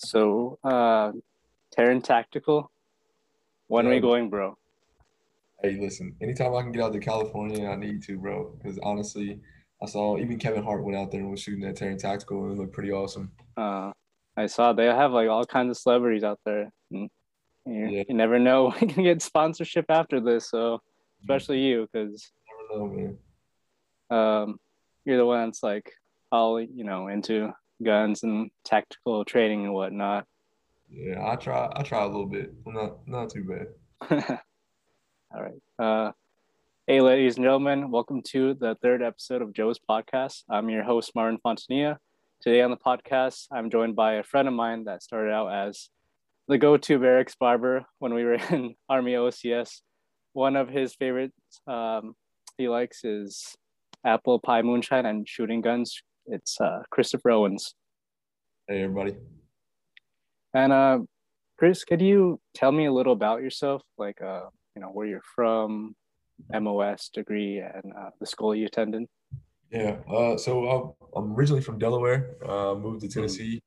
So, Taran Tactical, when are we going, bro? Hey, listen, anytime I can get out to California, I need to, bro. Because honestly, I saw even Kevin Hart went out there and was shooting at Taran Tactical, and it looked pretty awesome. I saw they have like all kinds of celebrities out there. You never know when you can get sponsorship after this, so especially you, because you're the one that's like all, you know, into guns and tactical training and whatnot. Yeah, I try a little bit. Not too bad. All right. Hey, ladies and gentlemen, welcome to the third episode of Joe's Podcast. I'm your host, Martin Fontanilla. Today on the podcast, I'm joined by a friend of mine that started out as the go-to barracks barber when we were in Army OCS. One of his favorites he likes is apple pie moonshine and shooting guns. It's Christopher Owens. Hey, everybody. And Chris, could you tell me a little about yourself? Like, you know, where you're from, MOS degree, and the school you attended? Yeah, so I'm originally from Delaware, moved to Tennessee,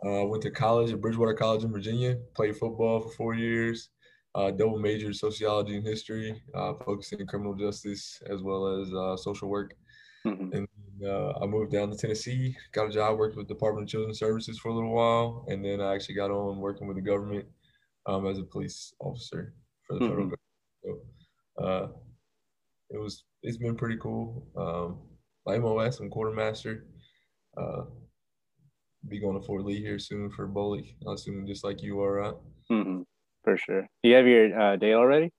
went to college at Bridgewater College in Virginia, played football for 4 years, double majored sociology and history, focused in criminal justice as well as social work. And I moved down to Tennessee, got a job, worked with the Department of Children's Services for a little while, and then I actually got on working with the government as a police officer for the federal government. So it's been pretty cool. My MOS, I'm quartermaster. Be going to Fort Lee here soon for bowling. I assume just like you are, right? For sure. Do you have your day already?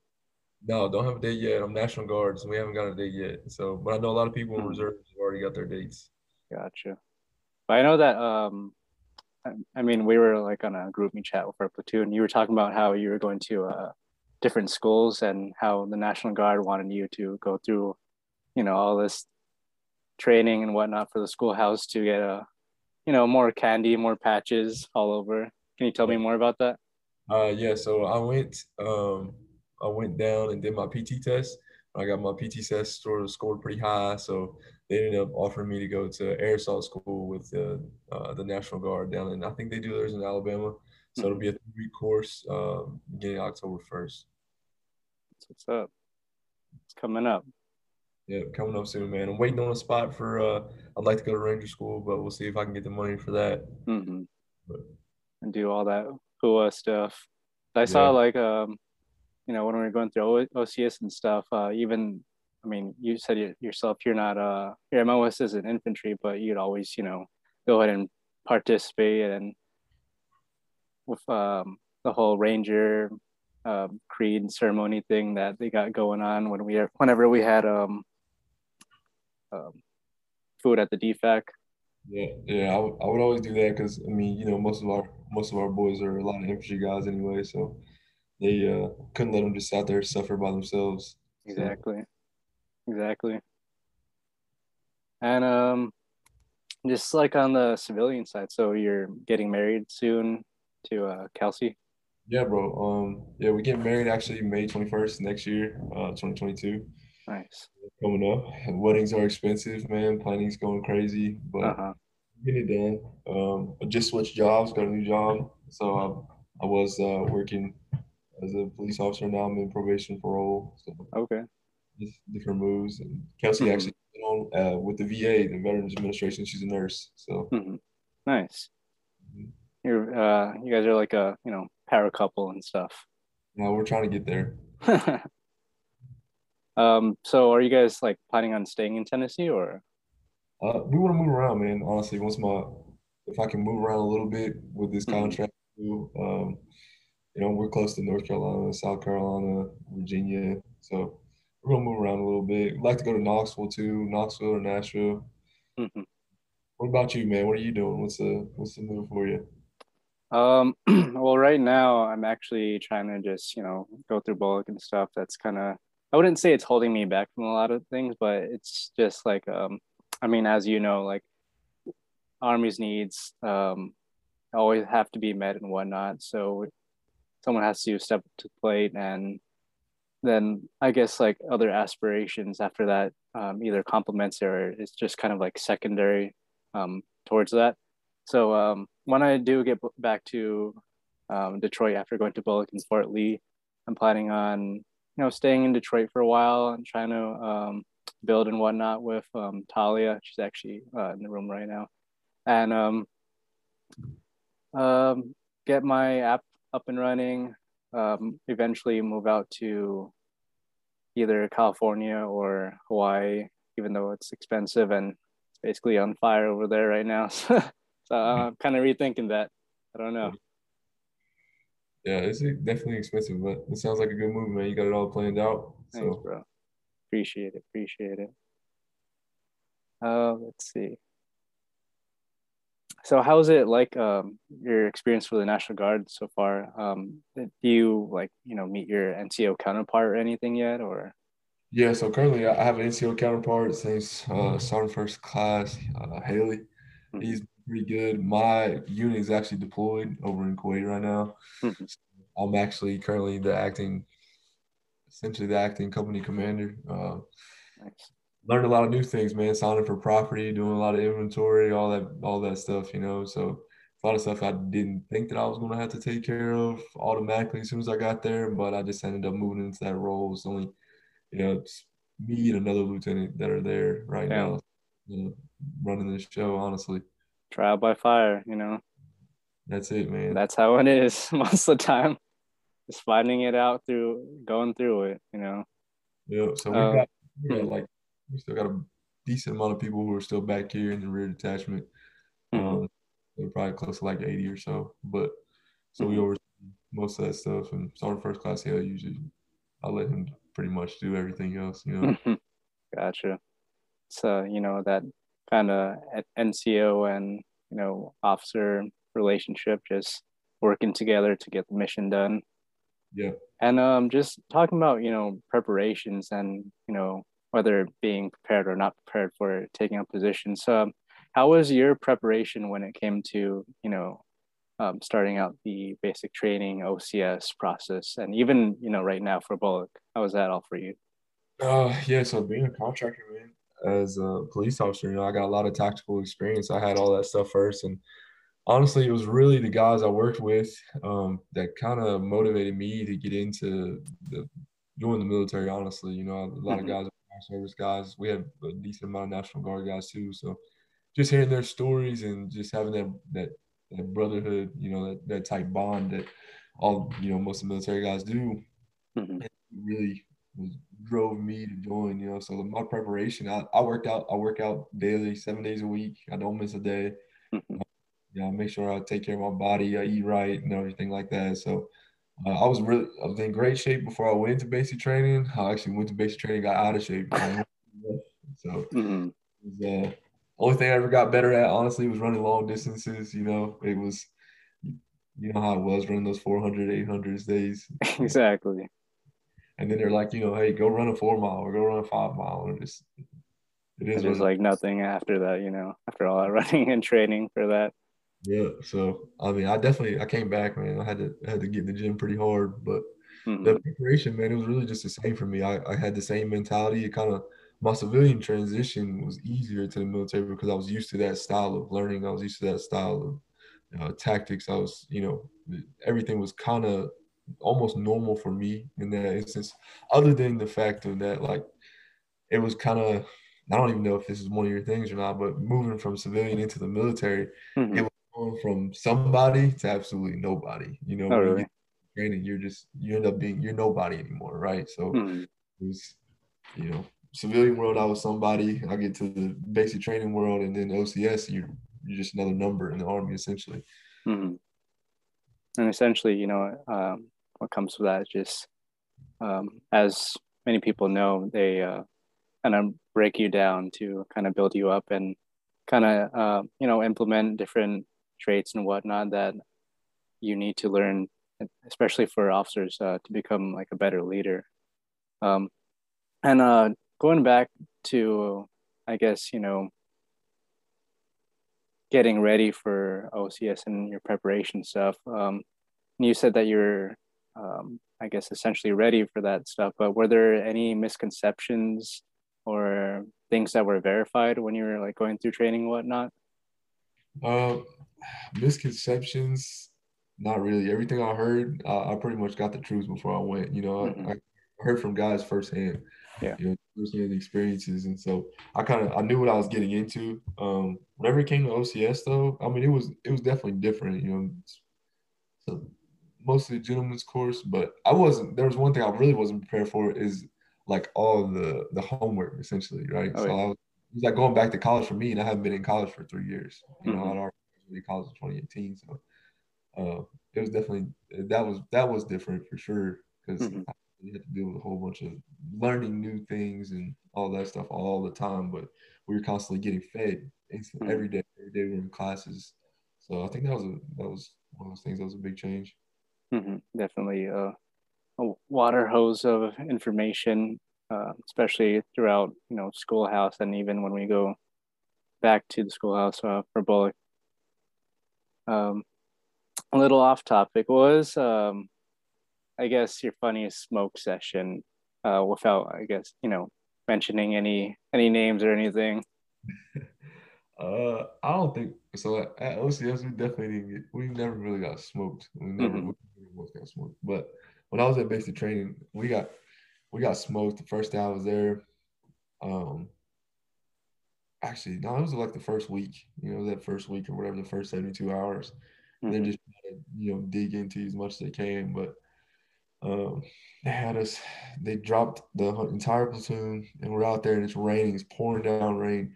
No, don't have a date yet. I'm National Guard, so we haven't got a date yet. So, but I know a lot of people in reserves have already got their dates. Gotcha. But I know that, I mean, we were like on a group me chat with our platoon. You were talking about how you were going to different schools and how the National Guard wanted you to go through, you know, all this training and whatnot for the schoolhouse to get, you know, more candy, more patches all over. Can you tell me more about that? Yeah, so I went down and did my PT test. I got my PT test scored pretty high, so they ended up offering me to go to Air Assault School with the National Guard down in, I think they do theirs in Alabama. So it'll be a 3-week course beginning October 1st. That's what's up. It's coming up. Yeah, coming up soon, man. I'm waiting on a spot for, I'd like to go to Ranger school, but we'll see if I can get the money for that. And do all that cool stuff. I saw like, you know, when we were going through OCS and stuff, even, I mean, you said yourself, you're not, your MOS isn't infantry, but you'd always, you know, go ahead and participate and with the whole Ranger creed and ceremony thing that they got going on whenever we had food at the DFAC. Yeah, I would always do that because, I mean, you know, most of our boys are a lot of infantry guys anyway, so they couldn't let them just out there suffer by themselves. Exactly. And just like on the civilian side, so you're getting married soon to Kelsey? Yeah, bro. Yeah, we get married actually May 21st next year, 2022. Nice. Coming up. Weddings are expensive, man. Planning's going crazy, but getting it done. I just switched jobs, got a new job. So I was working as a police officer. Now I'm in probation parole. So okay. Just different moves. And Kelsey actually with the VA, the Veterans Administration. She's a nurse. So nice. You're you guys are like a, you know, power couple and stuff. No, we're trying to get there. So are you guys like planning on staying in Tennessee or? We want to move around, man. Honestly, if I can move around a little bit with this contract, you know, we're close to North Carolina, South Carolina, Virginia. So we're going to move around a little bit. We'd like to go to Knoxville too, Knoxville or Nashville. What about you, man? What are you doing? What's the move for you? Well, right now I'm actually trying to just, you know, go through bulk and stuff. That's kind of, I wouldn't say it's holding me back from a lot of things, but it's just like, I mean, as you know, like Army's needs always have to be met and whatnot. So someone has to step up to the plate, and then I guess like other aspirations after that, either complements or it's just kind of like secondary towards that. So when I do get back to Detroit after going to Bullock's Fort Lee, I'm planning on, staying in Detroit for a while and trying to build and whatnot with Talia. She's actually in the room right now. And get my app up and running, eventually move out to either California or Hawaii, even though it's expensive and it's basically on fire over there right now. So I'm kind of rethinking that. I don't know. Yeah, it's definitely expensive, but it sounds like a good move, man. You got it all planned out. So. Thanks, bro. Appreciate it. Appreciate it. Let's see. So how is it like your experience with the National Guard so far? Do you meet your NCO counterpart or anything yet, or? Yeah, so currently I have an NCO counterpart, same Sergeant First Class, Haley. Mm-hmm. He's pretty good. My unit is actually deployed over in Kuwait right now. Mm-hmm. So I'm actually currently essentially the acting company commander. Nice. Learned a lot of new things, man. Signing for property, doing a lot of inventory, all that stuff, So a lot of stuff I didn't think that I was going to have to take care of automatically as soon as I got there, but I just ended up moving into that role. It's only, it's me and another lieutenant that are there right now, running this show, honestly. Trial by fire, That's it, man. That's how it is most of the time. Just finding it out going through it, Yeah, so we still got a decent amount of people who are still back here in the rear detachment. Mm-hmm. They're probably close to like 80 or so. But so we oversee most of that stuff. And Sergeant First Class Hale, usually I let him pretty much do everything else, Gotcha. So, that kind of NCO and, officer relationship, just working together to get the mission done. Yeah. And just talking about, preparations and, whether being prepared or not prepared for taking up positions. So how was your preparation when it came to, starting out the basic training OCS process and even, right now for Bullock, how was that all for you? Yeah. So being a contractor, man, as a police officer, I got a lot of tactical experience. I had all that stuff first. And honestly, it was really the guys I worked with that kind of motivated me to get into join the military, honestly. A lot of guys, service guys, we have a decent amount of National Guard guys too, so just hearing their stories and just having that brotherhood, that type bond that all most of the military guys do, it really drove me to join. So my preparation, I work out daily, 7 days a week. I don't miss a day. I make sure I take care of my body, I eat right and everything like that. So I was in great shape before I went to basic training. I actually went to basic training, got out of shape. So the only thing I ever got better at, honestly, was running long distances. It was, how it was running those 400, 800s days. Exactly. And then they're like, hey, go run a 4 mile or go run a 5 mile. Or just, it is like nothing after that, after all that running and training for that. Yeah, so I came back, man. I had to get in the gym pretty hard, but the preparation, man, it was really just the same for me. I had the same mentality. It kind of, my civilian transition was easier to the military because I was used to that style of learning. I was used to that style of tactics. I was, everything was kind of almost normal for me in that instance, other than the fact of that, like, it was kind of, I don't even know if this is one of your things or not, but moving from civilian into the military, it was from somebody to absolutely nobody, oh, really? Training, you're nobody anymore, right? So it was, civilian world, I was somebody. I get to the basic training world, and then OCS, you're just another number in the Army, essentially. And essentially, what comes with that is just, as many people know, they kind of break you down to kind of build you up and kind of implement different traits and whatnot that you need to learn, especially for officers to become like a better leader. And going back to, I guess, getting ready for OCS and your preparation stuff, you said that you're, I guess, essentially ready for that stuff, but were there any misconceptions or things that were verified when you were like going through training and whatnot? misconceptions, not really. Everything I heard, I pretty much got the truth before I went. You know, mm-hmm. I heard from guys firsthand. Yeah. You know, firsthand experiences, and so I knew what I was getting into. Whenever it came to OCS, though, I mean, it was definitely different. You know, so mostly a gentleman's course, but there was one thing I really wasn't prepared for is like all the homework essentially, right? Oh, so yeah. It was like going back to college for me, and I haven't been in college for 3 years. You know, I'd already been in college in 2018, so it was definitely that was different for sure, because you had to deal with a whole bunch of learning new things and all that stuff all the time, but we were constantly getting fed every day we were in classes. So I think that was one of those things that was a big change. Mm-hmm. Definitely a water hose of information, especially throughout, you know, schoolhouse, and even when we go back to the schoolhouse for Bullock. A little off topic was, I guess, your funniest smoke session, without, I guess, you know, mentioning any names or anything. I don't think so. At OCS, we definitely didn't get. We never really got smoked. We got smoked. But when I was at basic training, we got smoked the first day I was there. Actually, no, it was like the first week. You know, that first week or whatever, the first 72 hours. Mm-hmm. They just tried to, you know, dig into as much as they can, but. They had us. They dropped the entire platoon, and we're out there, and it's raining. It's pouring down rain.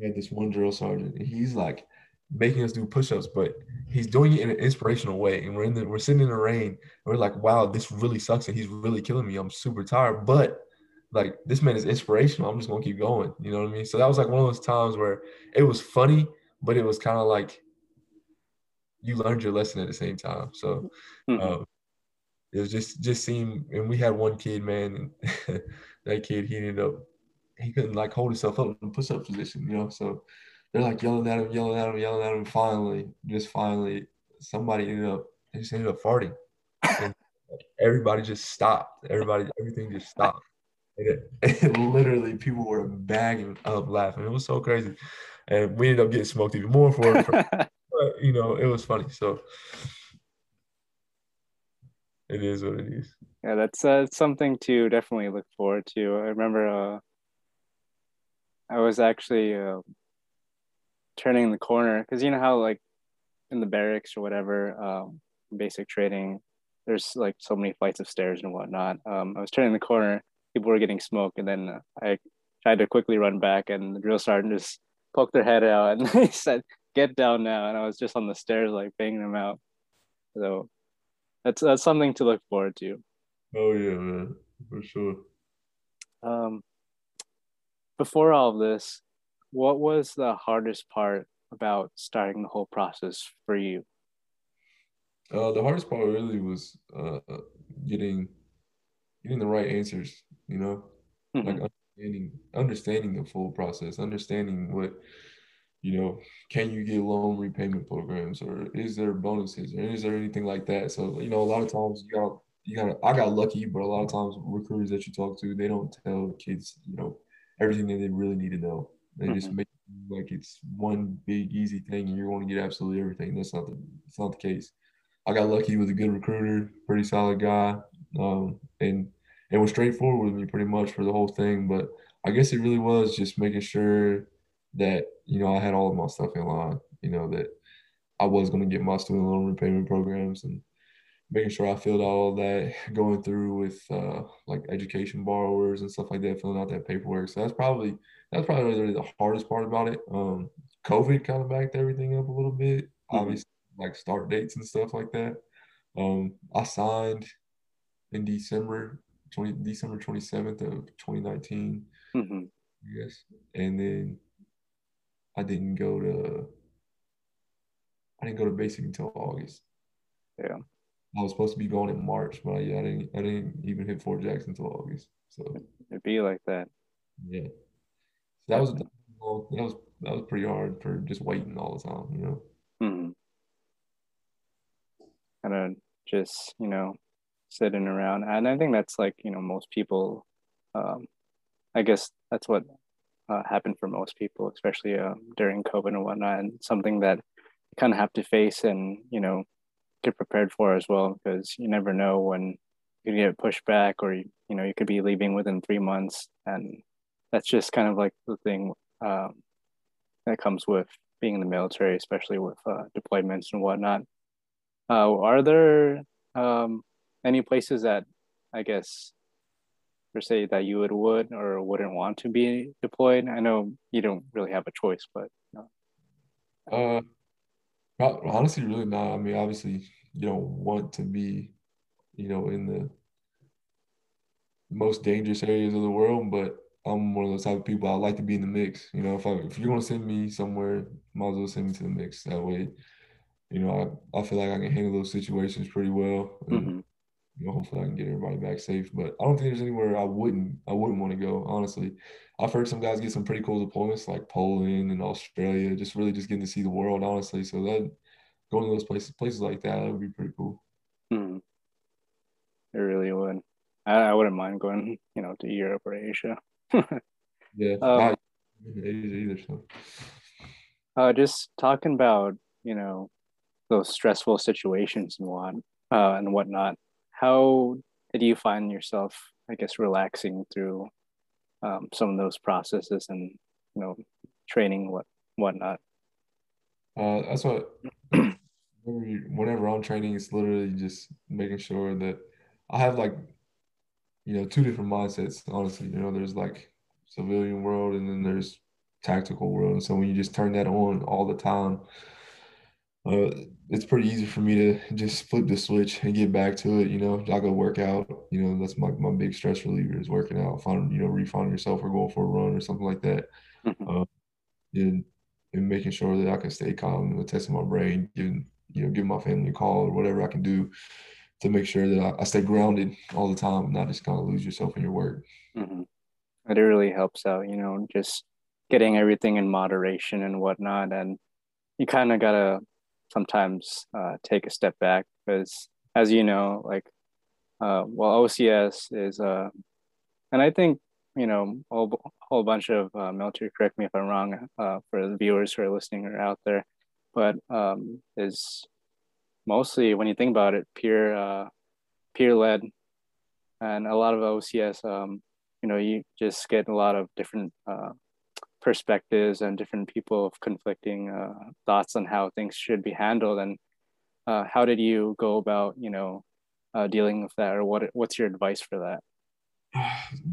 We had this one drill sergeant, and he's like making us do push-ups, but he's doing it in an inspirational way. And we're sitting in the rain, and we're like, "Wow, this really sucks, and he's really killing me. I'm super tired, but like this man is inspirational. I'm just gonna keep going." You know what I mean? So that was like one of those times where it was funny, but it was kind of like you learned your lesson at the same time. So. It was just seemed, and we had one kid, man, and that kid, he couldn't like hold himself up in the push-up position, you know, so they're like yelling at him. Finally, somebody ended up farting. And everybody just stopped. Everything just stopped. And literally people were bagging up laughing. It was so crazy. And we ended up getting smoked even more for it. But, you know, it was funny. So. It is what it is. Yeah, that's something to definitely look forward to. I remember I was actually turning the corner, because you know how like in the barracks or whatever, basic training, there's like so many flights of stairs and whatnot. I was turning the corner, people were getting smoked, and then I tried to quickly run back, and the drill sergeant just poked their head out, and they said, "Get down now." And I was just on the stairs like banging them out. So. That's something to look forward to. Oh yeah, man, for sure. Before all of this, what was the hardest part about starting the whole process for you? The hardest part really was getting the right answers. You know, like understanding the full process, understanding what. You know, can you get loan repayment programs, or is there bonuses, or is there anything like that? So, you know, a lot of times I got lucky, but a lot of times recruiters that you talk to, they don't tell kids, you know, everything that they really need to know. They just make it like it's one big easy thing, and you're going to get absolutely everything. That's not the case. I got lucky with a good recruiter, pretty solid guy, and was straightforward with me pretty much for the whole thing. But I guess it really was just making sure that, you know, I had all of my stuff in line, you know, that I was going to get my student loan repayment programs, and making sure I filled out all that, going through with like education borrowers and stuff like that, filling out that paperwork. So that's probably really the hardest part about it. COVID kind of backed everything up a little bit, obviously, like start dates and stuff like that. I signed in December 27th of 2019, I guess, and then I didn't go to basic until August. Yeah. I was supposed to be going in March, but yeah, I didn't even hit Fort Jackson until August. So it'd be like that. Yeah. So that was pretty hard for just waiting all the time, you know. Kind of just, you know, sitting around, and I think that's like, you know, most people. I guess that's what. Happened for most people, especially during COVID and whatnot, and something that kind of have to face and, you know, get prepared for as well, because you never know when you get pushed back, or, you know, you could be leaving within 3 months. And that's just kind of like the thing that comes with being in the military, especially with deployments and whatnot. Are there any places that, I guess, per se, that you would or wouldn't want to be deployed? I know you don't really have a choice, but no. Honestly, really not. I mean, obviously, you don't want to be, you know, in the most dangerous areas of the world, but I'm one of those type of people. I like to be in the mix. You know, if you're going to send me somewhere, might as well send me to the mix. That way, you know, I feel like I can handle those situations pretty well. And, mm-hmm. you know, hopefully I can get everybody back safe. But I don't think there's anywhere I wouldn't want to go, honestly. I've heard some guys get some pretty cool deployments, like Poland and Australia, just getting to see the world, honestly. So that going to those places like that, would be pretty cool. Mm-hmm. It really would. I wouldn't mind going, you know, to Europe or Asia. Yeah, not Asia either. So. Just talking about, you know, those stressful situations and whatnot. How did you find yourself, I guess, relaxing through some of those processes and, you know, training whatnot? That's what. Whenever I'm training, it's literally just making sure that I have, like, you know, two different mindsets, honestly. You know, there's like civilian world and then there's tactical world. And so when you just turn that on all the time, it's pretty easy for me to just flip the switch and get back to it. You know, I go work out, you know, that's my big stress reliever is working out, refinding yourself or going for a run or something like that. And making sure that I can stay calm and testing my brain, giving my family a call or whatever I can do to make sure that I stay grounded all the time and not just kind of lose yourself in your work. Mm-hmm. It really helps out, you know, just getting everything in moderation and whatnot. And you kind of got to sometimes take a step back because, as you know, like, OCS is, and I think, you know, a whole bunch of military, correct me if I'm wrong, for the viewers who are listening or out there, but is mostly, when you think about it, peer-led, and a lot of OCS, you just get a lot of different perspectives and different people of conflicting thoughts on how things should be handled. And how did you go about, dealing with that, or what's your advice for that?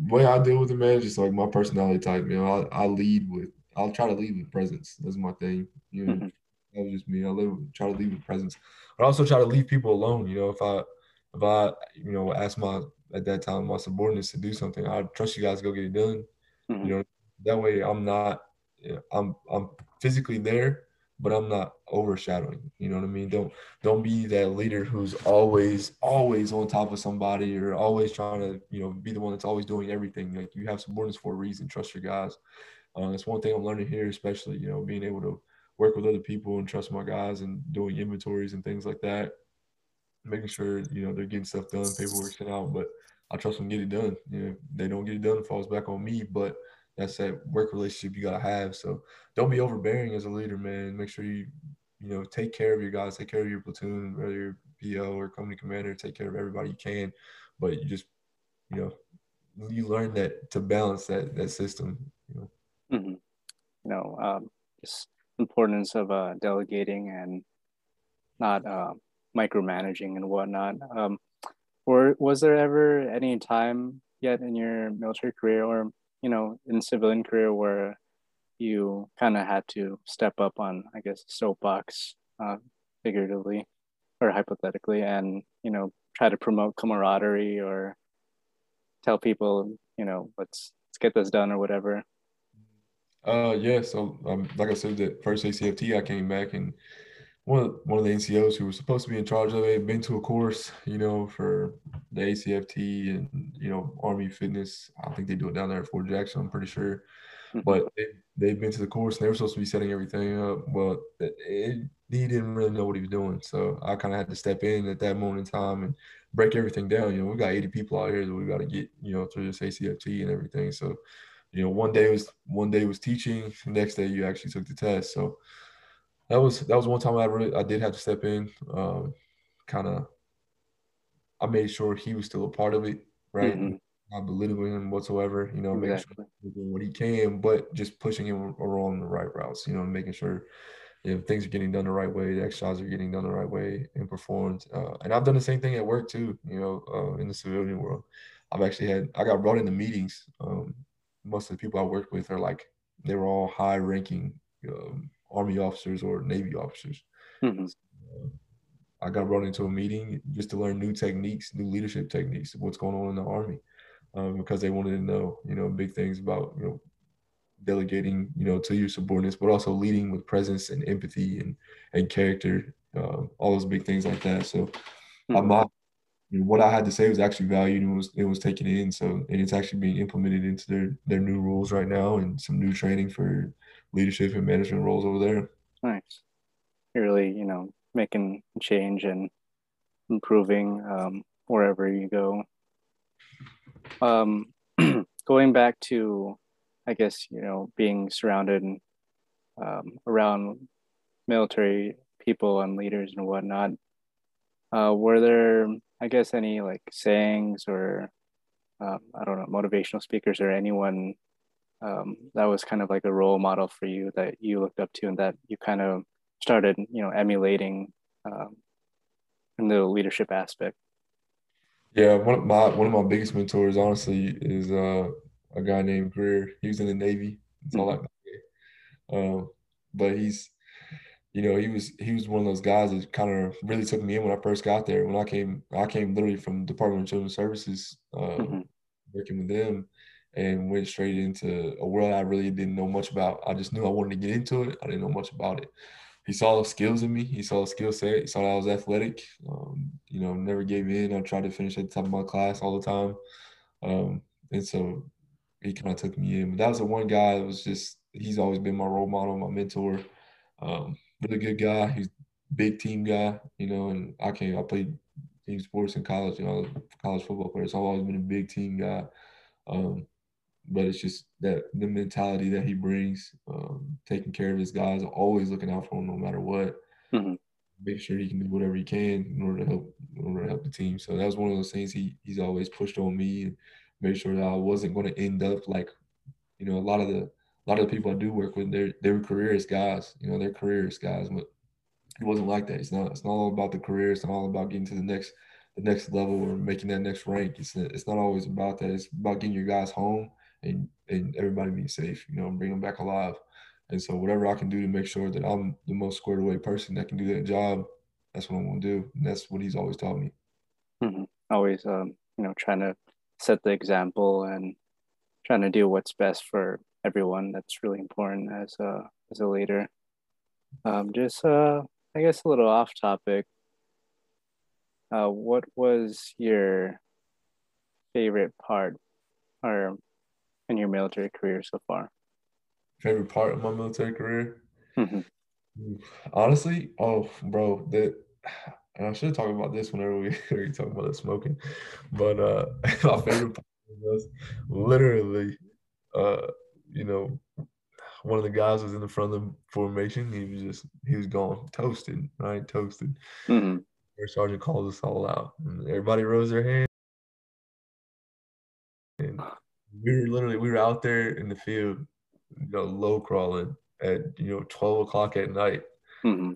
The way I deal with it, man, is just like my personality type. You know, I'll try to lead with presence. That's my thing. You know. Mm-hmm. That was just me. Try to leave with presence, but I also try to leave people alone. You know, if I, you know, asked my subordinates to do something, I trust you guys to go get it done. Mm-hmm. You know, that way I'm physically there, but I'm not overshadowing. You know what I mean? Don't be that leader who's always on top of somebody or always trying to, you know, be the one that's always doing everything. Like, you have subordinates for a reason. Trust your guys. That's one thing I'm learning here, especially, you know, being able to work with other people and trust my guys and doing inventories and things like that, making sure, you know, they're getting stuff done, paperwork's sent out, but I trust them to get it done. You know, if they don't get it done, it falls back on me, but that's that work relationship you got to have. So don't be overbearing as a leader, man. Make sure you take care of your guys, take care of your platoon, whether you're PO or company commander, take care of everybody you can, but you just, you know, you learn that to balance that system, you know. Mm-hmm. Just importance of delegating and not micromanaging and whatnot. Or was there ever any time yet in your military career or, you know, in civilian career where you kind of had to step up on, I guess, soapbox figuratively or hypothetically and, you know, try to promote camaraderie or tell people, you know, let's get this done or whatever? Yeah, so like I said, that first ACFT, I came back and one of the NCOs who was supposed to be in charge of it had been to a course, you know, for the ACFT and, you know, Army Fitness. I think they do it down there at Fort Jackson, I'm pretty sure. But they've been to the course and they were supposed to be setting everything up. Well, he didn't really know what he was doing. So I kind of had to step in at that moment in time and break everything down. You know, we got 80 people out here that we got to get, you know, through this ACFT and everything. So, you know, one day was teaching, the next day you actually took the test. So that was one time I did have to step in. I made sure he was still a part of it, right? Mm-hmm. Not belittling him whatsoever, you know, making sure he's doing what he can, but just pushing him along the right routes, you know, making sure if things are getting done the right way, the exercises are getting done the right way and performed. And I've done the same thing at work too, you know, in the civilian world. I got brought into meetings. Most of the people I worked with are like, they were all high ranking Army officers or Navy officers. Mm-hmm. So, I got brought into a meeting just to learn new techniques, new leadership techniques, what's going on in the Army, because they wanted to know, you know, big things about, you know, delegating, you know, to your subordinates, but also leading with presence and empathy and character, all those big things like that. So what I had to say was actually valued, and it was taken in. So, and it's actually being implemented into their new rules right now, and some new training for leadership and management roles over there. Nice. You're really, you know, making change and improving wherever you go. Going back to, I guess, you know, being surrounded around military people and leaders and whatnot, were there, I guess, any like sayings or, I don't know, motivational speakers or anyone that was kind of like a role model for you that you looked up to and that you kind of started, you know, emulating in the leadership aspect? Yeah, one of my biggest mentors, honestly, is a guy named Greer. He was in the Navy. That's all I can say. But he's, you know, he was one of those guys that kind of really took me in when I first got there. When I came literally from Department of Children's Services, working with them, and went straight into a world I really didn't know much about. I just knew I wanted to get into it. I didn't know much about it. He saw the skills in me. He saw the skill set. He saw that I was athletic. You know, never gave in. I tried to finish at the top of my class all the time. And so he kind of took me in. But that was the one guy that was just, he's always been my role model, my mentor. Really good guy. He's a big team guy, you know, and I played team sports in college, you know, I was a college football player. So I've always been a big team guy. But it's just that the mentality that he brings, taking care of his guys, always looking out for him no matter what. Mm-hmm. Make sure he can do whatever he can in order to help the team. So that was one of those things he's always pushed on me and made sure that I wasn't going to end up like, you know, a lot of the people I do work with, they were careerist guys. You know, they're careerist guys, but it wasn't like that. It's not all about the career. It's not all about getting to the next level or making that next rank. It's not always about that. It's about getting your guys home. And everybody being safe, you know, bring them back alive. And so whatever I can do to make sure that I'm the most squared away person that can do that job, that's what I'm going to do. And that's what he's always taught me. Mm-hmm. Always, you know, trying to set the example and trying to do what's best for everyone. That's really important as a leader. I guess a little off topic. What was your favorite part or in your military career so far? Favorite part of my military career? Mm-hmm. Honestly, oh, bro, and I should talk about this whenever we talk about it smoking, but my favorite part was literally, you know, one of the guys was in the front of the formation. He was gone, toasted, right? Toasted. Mm-hmm. Our sergeant calls us all out, and everybody rose their hand. And we were out there in the field, you know, low crawling at, you know, 12 o'clock at night. Mm-hmm.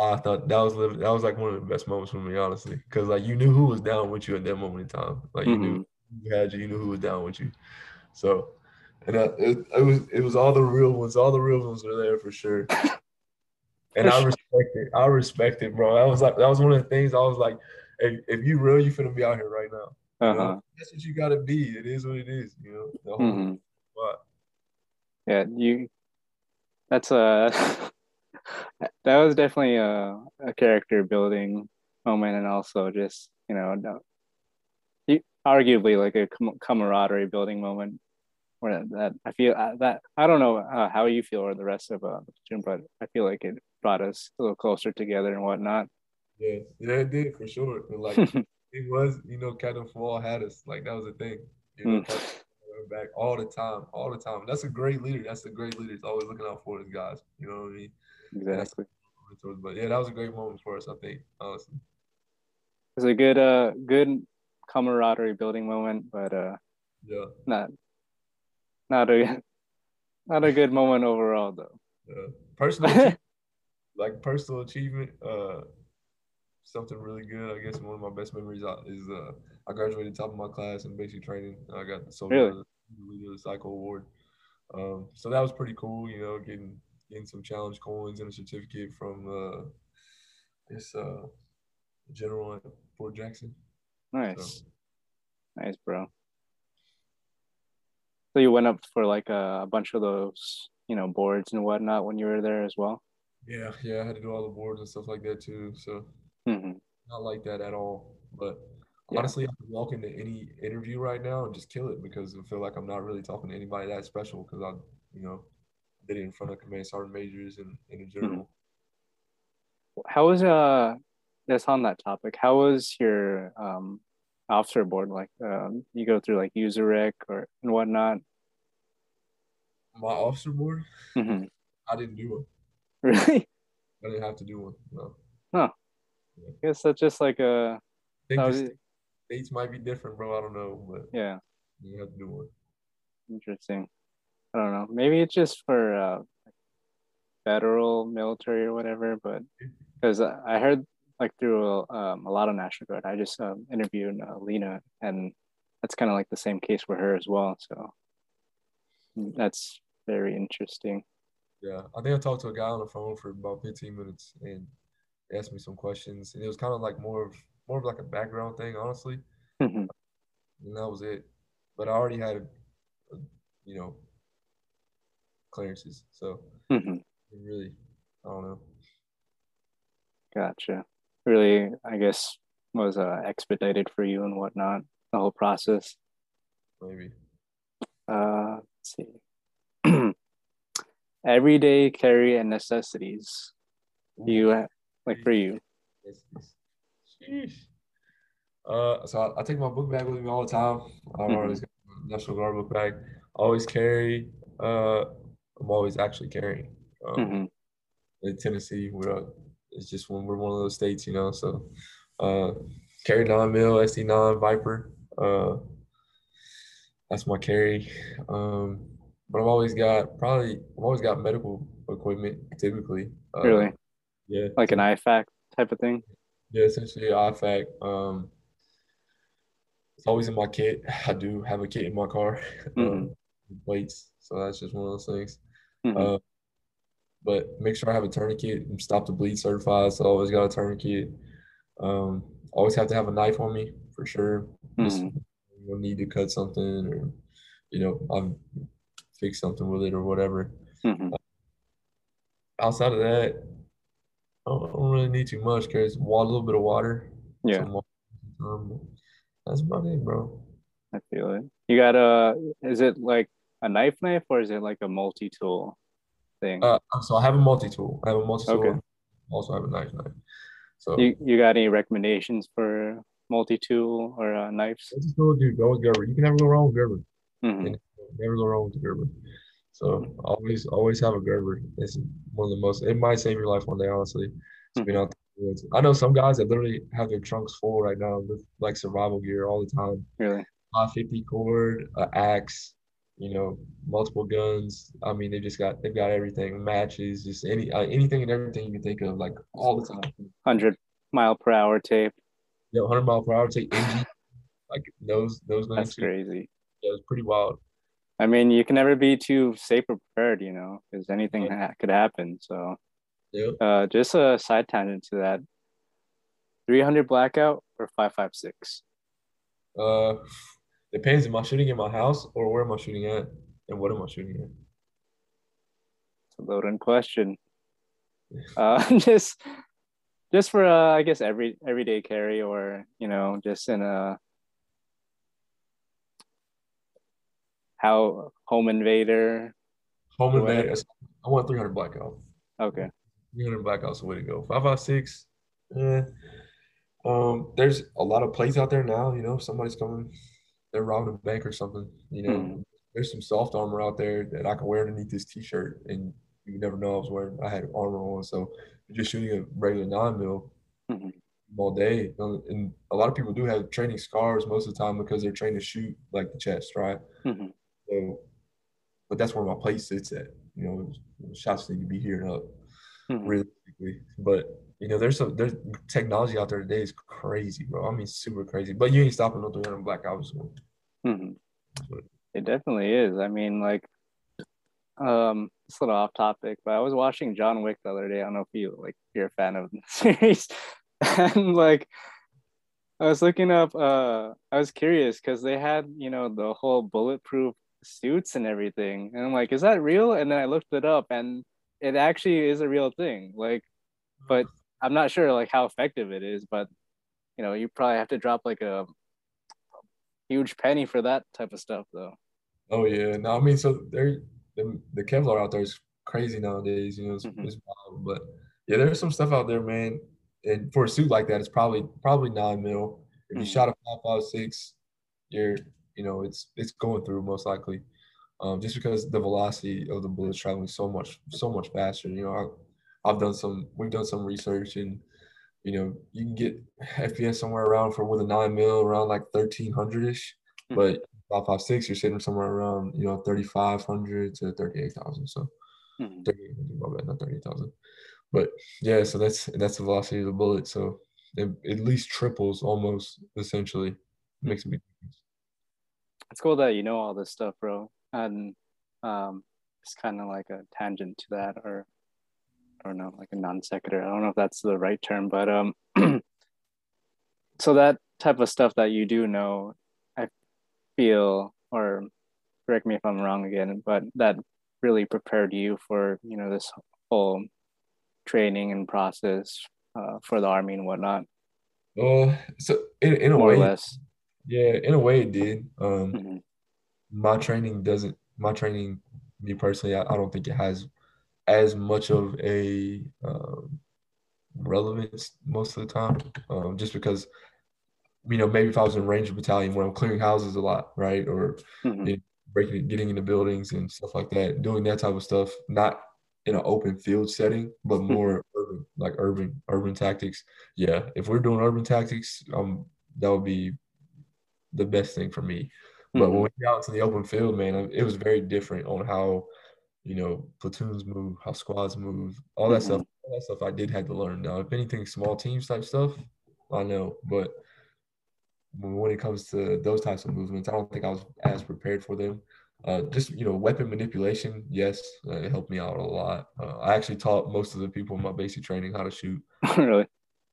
I thought that was like one of the best moments for me, honestly, because like you knew who was down with you at that moment in time. Like you knew who had you, you knew who was down with you. So, and it was all the real ones. All the real ones were there for sure. And I respect it, bro. That was one of the things I was like, if you real, you finna be out here right now. Uh-huh. You know, that's what you gotta be. It is what it is, you know. The whole spot. Yeah, that was definitely a character building moment, and also just, you know, arguably like a camaraderie building moment. Where that I feel that I don't know how you feel or the rest of the platoon, but I feel like it brought us a little closer together and whatnot. Yeah, it did for sure. And like. It was, you know, Captain Fall had us. Like, that was the thing. You know, back all the time. That's a great leader. He's always looking out for his guys. You know what I mean? Exactly. mentors. But yeah, that was a great moment for us, I think, honestly. It was a good good camaraderie building moment, but yeah, not a good moment overall though. Yeah. Personal like personal achievement, something really good. I guess one of my best memories is I graduated top of my class in basic training. I got the Soldier Leader of the Cycle Award. So that was pretty cool, you know, getting some challenge coins and a certificate from this general at Fort Jackson. Nice. So. Nice, bro. So you went up for like a bunch of those, you know, boards and whatnot when you were there as well? Yeah, yeah, I had to do all the boards and stuff like that too. So not like that at all. But honestly, I can walk into any interview right now and just kill it because I feel like I'm not really talking to anybody that special because I, you know, did it in front of command sergeant majors and in general. How was that's on that topic? How was your officer board like? You go through like user rec or and whatnot. My officer board, I didn't do one. Really? I didn't have to do one. No. Huh. Yeah. I guess that's just like a. States might be different, bro. I don't know, but yeah, you have to do one. Interesting. I don't know. Maybe it's just for federal military or whatever, but because I heard like through a lot of National Guard, I just interviewed Lena, and that's kind of like the same case for her as well. So that's very interesting. Yeah, I think I talked to a guy on the phone for about 15 minutes, and he asked me some questions, and it was kind of like more of like a background thing, honestly. And that was it. But I already had, you know, clearances. So really, I don't know. Gotcha. Really, I guess was expedited for you and whatnot, the whole process. Maybe. Let's see. Everyday carry and necessities. For you. So I take my book bag with me all the time. I've always got my National Guard book bag. I'm always actually carrying. In Tennessee, it's just when we're one of those states, you know. So carry 9mm, SD9, Viper. That's my carry. But I've always got medical equipment typically. Really? Yeah. Like an IFAC type of thing? Yeah, essentially IFAC. It's always in my kit. I do have a kit in my car. Plates. So that's just one of those things. But make sure I have a tourniquet. I'm Stop the Bleed certified, so I always got a tourniquet. Always have to have a knife on me for sure. You'll need to cut something or, you know, I'll fix something with it or whatever. Outside of that, I don't really need too much because a little bit of water. Yeah. That's about it, bro. I feel it. You got is it like a knife or is it like a multi-tool thing? So I have a multi-tool. Okay. Also have a knife. So you got any recommendations for multi-tool or knives? I just go with Gerber. You can never go wrong with Gerber. Never go wrong with Gerber. So always have a Gerber. It's one of the most. It might save your life one day, honestly. I know some guys that literally have their trunks full right now with like survival gear all the time. Really? 550 cord, an axe, you know, multiple guns. I mean, they've got everything. Matches, just anything and everything you can think of, like all the time. 100 mile per hour tape. Yeah, 100 mile per hour tape. Like those. That's crazy. Yeah, it's pretty wild. I mean, you can never be too safe or prepared, you know, because anything could happen. So, just a side tangent to that: 300 blackout or 556. Depends. Am I shooting in my house or where am I shooting at, and what am I shooting at? It's a loaded question. Just for I guess everyday carry, or you know, just in a. Home invader. I want 300 blackout. Okay. 300 blackout's the way to go. 556. There's a lot of plays out there now. You know, somebody's coming, they're robbing a bank or something. You know, there's some soft armor out there that I can wear underneath this T-shirt, and you never know I was wearing. I had armor on, so just shooting a regular 9mm mm-hmm. all day. And a lot of people do have training scars most of the time because they're trained to shoot like the chest, right? Mm-hmm. So, but that's where my place sits at. You know, shots need to be hearing up mm-hmm. realistically. But you know, there's technology out there today is crazy, bro. I mean, super crazy. But you ain't stopping no 300 blackout. Mm-hmm. So, it definitely is. I mean, like, it's a little off topic, but I was watching John Wick the other day. I don't know if you're a fan of the series. And like, I was looking up, I was curious because they had, you know, the whole bulletproof suits and everything. And I'm like, is that real? And then I looked it up and it actually is a real thing. Like, but I'm not sure like how effective it is, but you know, you probably have to drop like a huge penny for that type of stuff though. Oh yeah. No, I mean, so the Kevlar out there is crazy nowadays, you know, it's wild. But yeah, there's some stuff out there, man. And for a suit like that, it's probably 9mm. If you shot a 556, you're, you know, it's going through most likely, just because the velocity of the bullets traveling so much faster. You know, we've done some research, and you know, you can get FPS somewhere around with a 9mm around like 1,300-ish, but 556, you're sitting somewhere around, you know, 3,500 to 38,000. So 3,800, my bad, not 38,000. But yeah, so that's the velocity of the bullet. So it at least triples almost, essentially. It makes a big difference. It's cool that you know all this stuff, bro. And it's kind of like a tangent to that, or I don't know, like a non sequitur. I don't know if that's the right term, but so that type of stuff that you do know, I feel, or correct me if I'm wrong again, but that really prepared you for, you know, this whole training and process for the Army and whatnot. So in a more way, or less. Yeah, in a way it did. My training, me personally, I don't think it has as much of a relevance most of the time, just because, you know, maybe if I was in Ranger Battalion where I'm clearing houses a lot, right, or you know, getting into buildings and stuff like that, doing that type of stuff, not in an open field setting, but more urban, like urban tactics. Yeah, if we're doing urban tactics, that would be the best thing for me. But when we got out to the open field, man, it was very different on how, you know, platoons move, how squads move, all that stuff. All that stuff I did have to learn. Now, if anything, small teams type stuff, I know. But when it comes to those types of movements, I don't think I was as prepared for them. Just, you know, weapon manipulation, yes, it helped me out a lot. I actually taught most of the people in my basic training how to shoot. Really?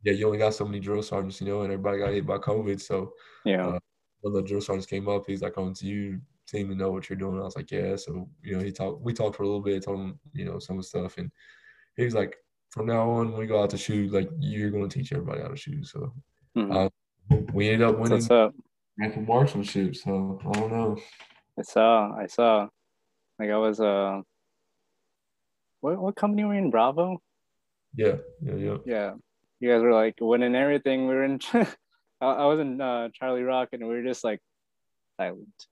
Yeah, you only got so many drill sergeants, you know, and everybody got hit by COVID. So yeah. When the drill sergeants came up, he's like, "Oh, you seem to know what you're doing." I was like, "Yeah." So, you know, we talked for a little bit, told him, you know, some stuff. And he was like, "From now on, when we go out to shoot, like, you're going to teach everybody how to shoot." So we ended up winning marksmanship. So I don't know. I saw. Like, I was, what company were you in? Bravo? Yeah. Yeah. You guys were like winning everything. We were in. I was in Charlie Rock, and we were just like silent.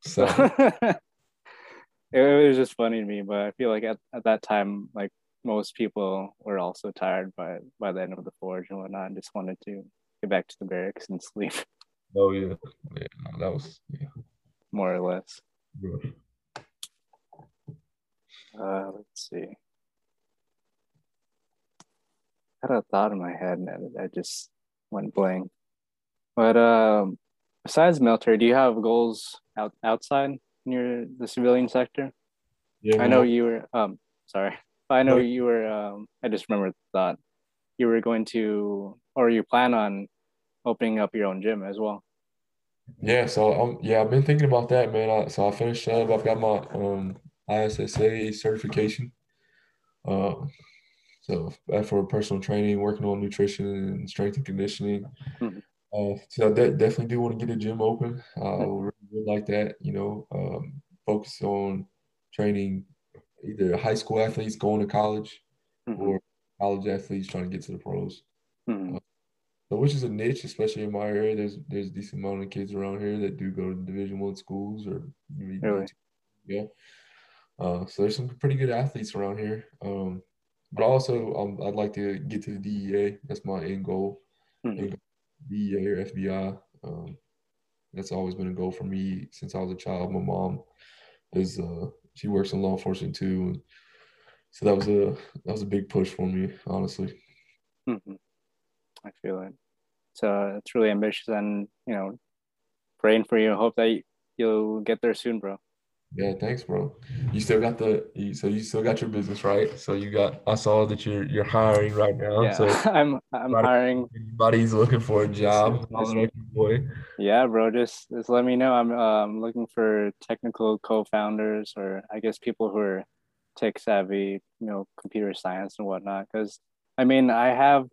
So it was just funny to me, but I feel like at that time, like most people were also tired by the end of the forge and whatnot, and just wanted to get back to the barracks and sleep. Oh yeah, no, that was more or less. Yeah. Let's see. I had a thought in my head, and I just went blank. But besides military, do you have goals outside near the civilian sector? Yeah, I know you were I just remembered the thought. You were going to, or you plan on opening up your own gym as well. Yeah, so I've been thinking about that, man. So I finished up. I've got my ISSA certification. So for personal training, working on nutrition and strength and conditioning. So I definitely do want to get a gym open. Really like that, you know, focus on training either high school athletes going to college or college athletes trying to get to the pros. So which is a niche, especially in my area. There's a decent amount of kids around here that do go to Division I schools or really? Yeah. So there's some pretty good athletes around here. But also, I'd like to get to the DEA. That's my end goal. Mm-hmm. DEA or FBI. That's always been a goal for me since I was a child. My mom is she works in law enforcement too, and so that was a big push for me, honestly. Mm-hmm. I feel it. So it's really ambitious, and praying for you. I hope that you'll get there soon, bro. Yeah, thanks, bro. You still got your business, right? So I saw that you're hiring right now. Yeah, so I'm hiring. Anybody's looking for a job, boy. Yeah, bro. Just let me know. I'm looking for technical co-founders, or I guess people who are tech savvy, computer science and whatnot. Because I have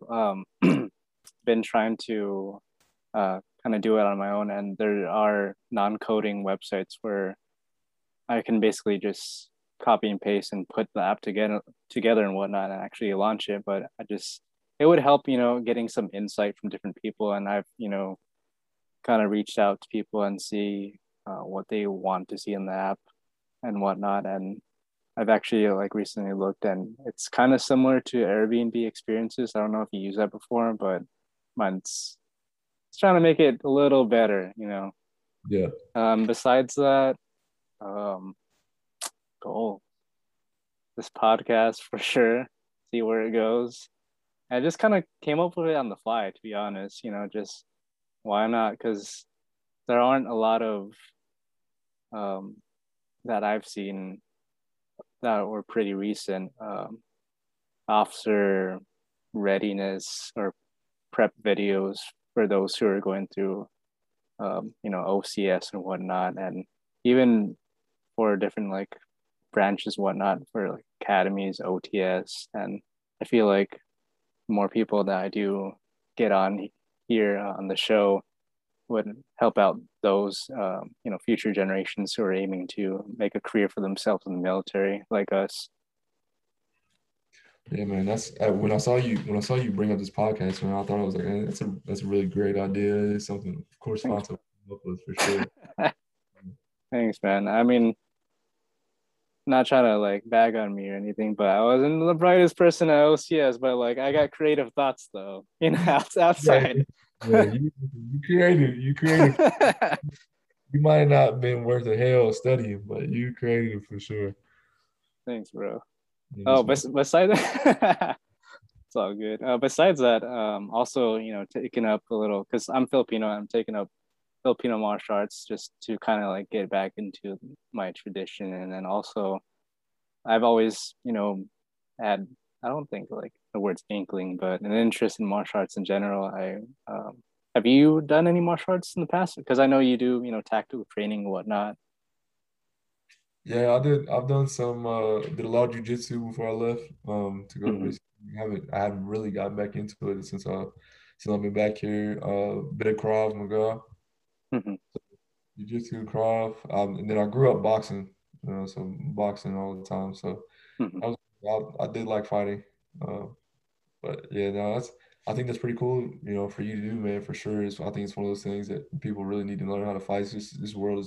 been trying to kind of do it on my own, and there are non-coding websites where I can basically just copy and paste and put the app together and whatnot and actually launch it. But it would help, getting some insight from different people. And I've, kind of reached out to people and see what they want to see in the app and whatnot. And I've actually recently looked, and it's kind of similar to Airbnb experiences. I don't know if you used that before, but mine's trying to make it a little better, Yeah. Besides that, goal, this podcast for sure, see where it goes. I just kind of came up with it on the fly, to be honest, just why not, because there aren't a lot of that I've seen that were pretty recent officer readiness or prep videos for those who are going through OCS and whatnot, and even for different branches, whatnot, for academies, OTS. And I feel like more people that I do get on here on the show would help out those, future generations who are aiming to make a career for themselves in the military, like us. Yeah, man, that's when I saw you bring up this podcast, man, I thought, I was like, man, that's a really great idea. It's something, of course, I'll come up with for sure. Thanks, man. Not trying to bag on me or anything, but I wasn't the brightest person at OCS, but I got creative thoughts though, outside. Yeah, you created. You might not have been worth a hell studying, but you created for sure. Thanks, bro. Yeah, besides that, it's all good. Besides that, also, taking up a little, because I'm Filipino, I'm taking up Filipino martial arts just to kind of get back into my tradition. And then also I've always had, I don't think the word's inkling, but an interest in martial arts in general. Have you done any martial arts in the past? Because I know you do tactical training and whatnot. Yeah, I did a lot of jujitsu before I left to go to basic. I haven't really gotten back into it since I've been back here. Bit of Krav Maga. Mm-hmm. Jiu-jitsu, Krav, and then I grew up boxing, so boxing all the time. So mm-hmm. I did like fighting, but yeah, no, I think that's pretty cool, for you to do, man, for sure. I think it's one of those things that people really need to learn how to fight. It's just, this world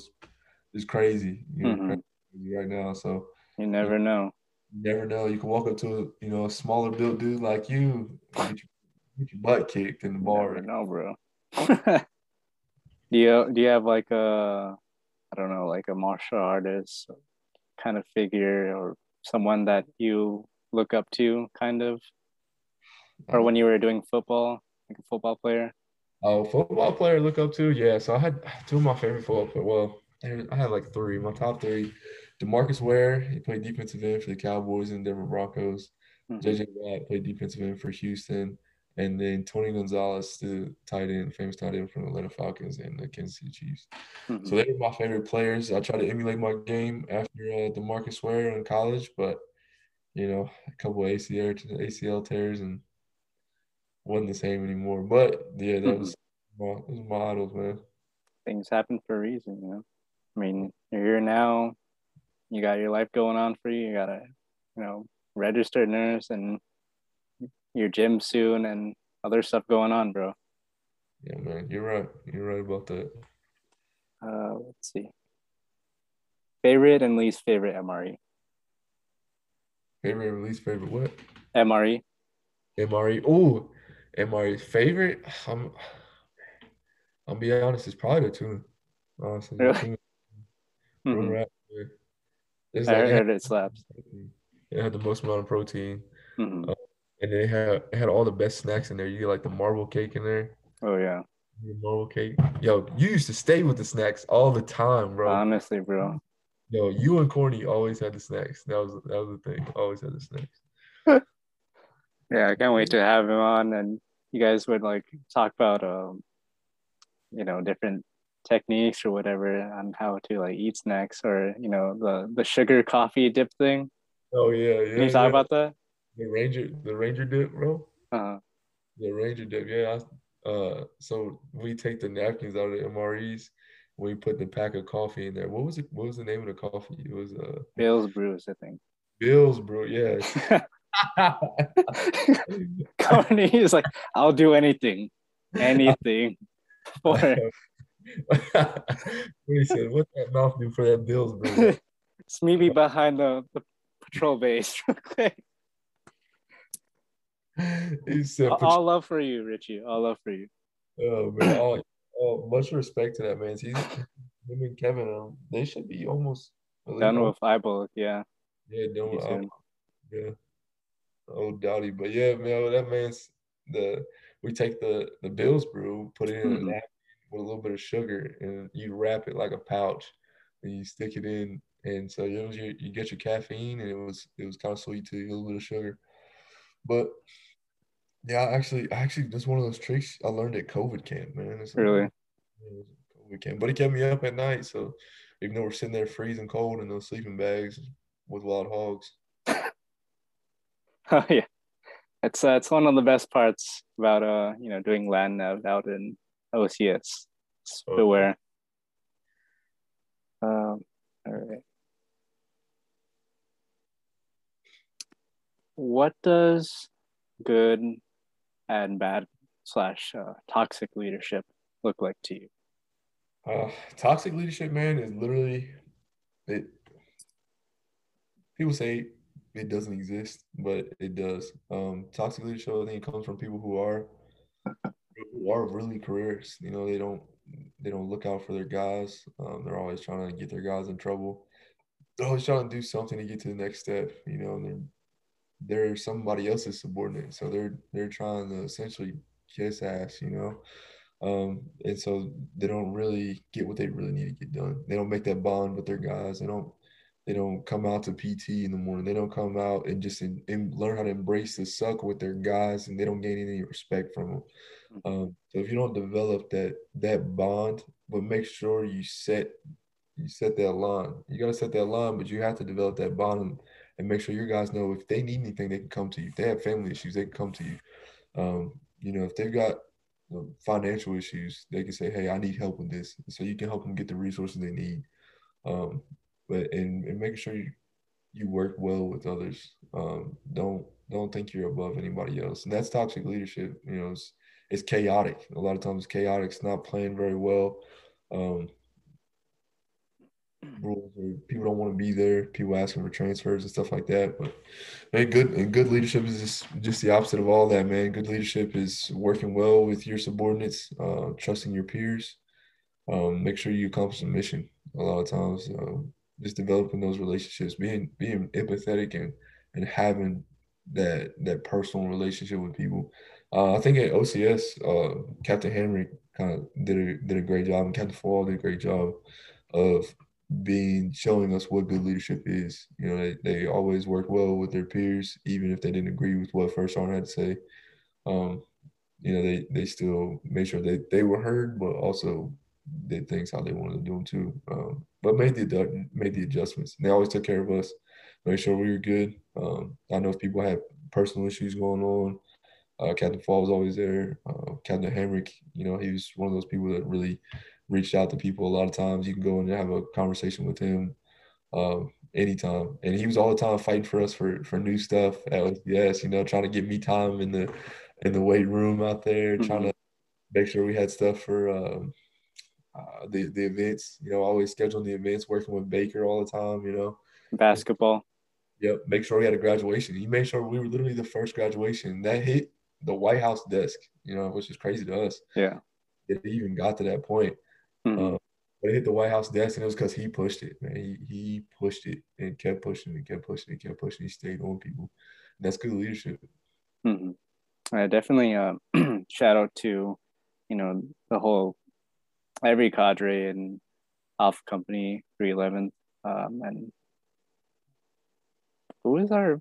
is crazy, mm-hmm. crazy right now. So you never know. You never know. You can walk up to a smaller built dude like you, get your butt kicked in the bar. No, bro. Do you have a martial artist kind of figure or someone that you look up to kind of, or when you were doing football, like a football player? Oh, football player look up to? Yeah. So I had two of my favorite football players. Well, I had three, my top three. DeMarcus Ware, he played defensive end for the Cowboys and Denver Broncos. Mm-hmm. JJ Watt played defensive end for Houston. And then Tony Gonzalez, the famous tight end from the Atlanta Falcons and the Kansas City Chiefs. Mm-hmm. So they were my favorite players. I tried to emulate my game after DeMarcus Ware in college, but, a couple of ACL tears and wasn't the same anymore. But, yeah, that was my idols, man. Things happen for a reason, you're here now. You got your life going on for you. You got a, registered nurse and your gym soon and other stuff going on, bro. Yeah, man, you're right about that. Let's see, favorite and least favorite MRE. Favorite and least favorite what? MRE. MRE. Ooh, MRE's favorite. I'll be honest, it's probably the tuna. Honestly. Really? Tuna. Mm-hmm. Right there. It's like, I heard it slaps. It had the most amount of protein. Mm-hmm. And it had all the best snacks in there. You get like the marble cake in there. Oh, yeah. The marble cake. Yo, you used to stay with the snacks all the time, bro. Honestly, bro. Yo, you and Corny always had the snacks. That was the thing. Always had the snacks. Yeah, I can't wait to have him on. And you guys would like talk about, different techniques or whatever on how to like eat snacks, or the sugar coffee dip thing. Oh yeah. Can you talk about that? The ranger dip, bro. Uh-huh. The ranger dip, yeah. So we take the napkins out of the MREs. We put the pack of coffee in there. What was the name of the coffee? It was Bill's Brews, I think. Bill's Brew, yeah. Corny is like, I'll do anything for it. He said, "What that mouth do for that Bill's Brew?" It's me behind the patrol base. Okay. He said, all love for you, Richie. All love for you. Oh man, much respect to that man. He's him and Kevin. They should be almost done with eyeball. Yeah. Yeah, done with eyeball. Yeah. Oh, Dowdy, but yeah, man, that man's we take the Bill's Brew, put it in a napkin with a little bit of sugar, and you wrap it like a pouch, and you stick it in, and so you get your caffeine, and it was kind of sweet too, a little bit of sugar. But yeah, actually, that's one of those tricks I learned at COVID camp, man. It's like, really? Yeah, COVID camp, but it kept me up at night. So even though we're sitting there freezing cold in those sleeping bags with wild hogs. Oh yeah, it's one of the best parts about doing land nav out in OCS. Beware. All right. What does good and bad / toxic leadership look like to you? Toxic leadership, man, is literally it. People say it doesn't exist, but it does. Toxic leadership, I think, comes from people who are really careerists. They don't look out for their guys. They're always trying to get their guys in trouble. They're always trying to do something to get to the next step. And they're somebody else's subordinate, so they're trying to essentially kiss ass. And so they don't really get what they really need to get done. They don't make that bond with their guys. They don't come out to PT in the morning. They don't come out and just learn how to embrace the suck with their guys, and they don't gain any respect from them. So if you don't develop that bond, but make sure you set that line. You got to set that line, but you have to develop that bond and make sure your guys know if they need anything, they can come to you. If they have family issues, they can come to you. If they've got financial issues, they can say, "Hey, I need help with this." So you can help them get the resources they need. But making sure you work well with others. Don't think you're above anybody else. And that's toxic leadership. It's chaotic. A lot of times it's chaotic. It's not playing very well. People don't want to be there. People asking for transfers and stuff like that. But man, good leadership is just the opposite of all that, man. Good leadership is working well with your subordinates, trusting your peers. Make sure you accomplish the mission. A lot of times, just developing those relationships, being empathetic and having that personal relationship with people. I think at OCS, Captain Henry kind of did a great job, and Captain Fall did a great job of showing us what good leadership is. They always work well with their peers, even if they didn't agree with what First Sergeant had to say. They still made sure that they were heard, but also did things how they wanted to do them too, but made the adjustments. And they always took care of us, made sure we were good. I know if people had personal issues going on, Captain Fall was always there. Captain Hamrick, he was one of those people that really reached out to people. A lot of times you can go and have a conversation with him anytime, and he was all the time fighting for us for new stuff at OCS, trying to get me time in the weight room out there, trying to make sure we had stuff for the events. Always scheduling the events, working with Baker all the time. Basketball. Yep. Make sure we had a graduation. He made sure we were literally the first graduation that hit the White House desk, you know, which is crazy to us. Yeah. It even got to that point. Mm-hmm. But it hit the White House desk, and it was because he pushed it, man. He pushed it and kept pushing and kept pushing and kept pushing. He stayed on people. And that's good leadership. Mm-hmm. I definitely shout out to, you know, the whole, every cadre and Alpha Company 311. And who is our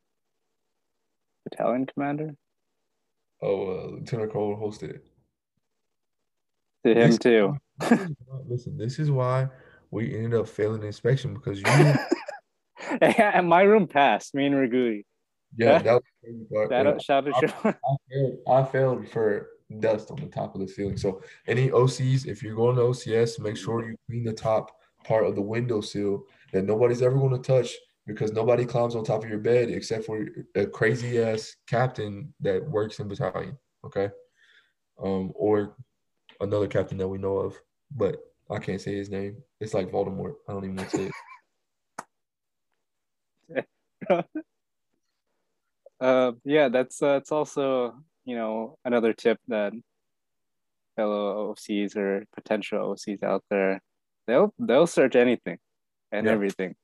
battalion commander? Oh, Lieutenant Cole Holstead. To him too. Listen, this is why we ended up failing the inspection, because and my room passed, me and Ragui. Yeah, that was crazy part. I failed for dust on the top of the ceiling. So any OCs, if you're going to OCS, make sure you clean the top part of the window sill that nobody's ever going to touch, because nobody climbs on top of your bed except for a crazy ass captain that works in battalion, okay? Or another captain that we know of, but I can't say his name. It's like Voldemort. I don't even want to say it. Yeah, that's also, you know, another tip that fellow OCs or potential OCs out there, they'll search anything and everything.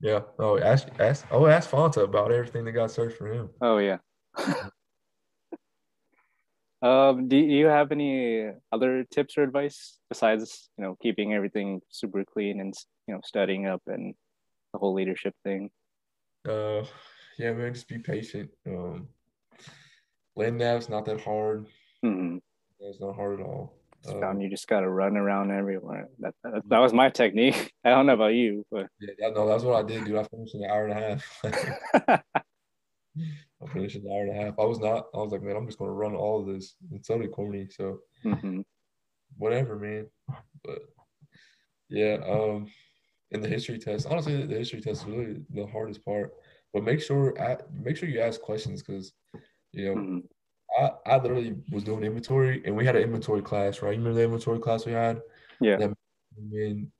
Yeah. Oh, ask Fonta about everything that got searched for him. Oh yeah. Do you have any other tips or advice besides, you know, keeping everything super clean and, you know, studying up and the whole leadership thing? Yeah, man, just be patient. Land nav's not that hard. Mm-hmm. It's not hard at all. You just got to run around everywhere. That was my technique. I don't know about you, but yeah, no, that's what I did, dude. I finished in an hour and a half. I was like, man, I'm just going to run all of this. It's totally corny. So whatever, man. But yeah, in the history test, honestly, the history test is really the hardest part. But make sure you ask questions, because, you know, I literally was doing inventory, and we had an inventory class, right? You remember the inventory class we had? Yeah. And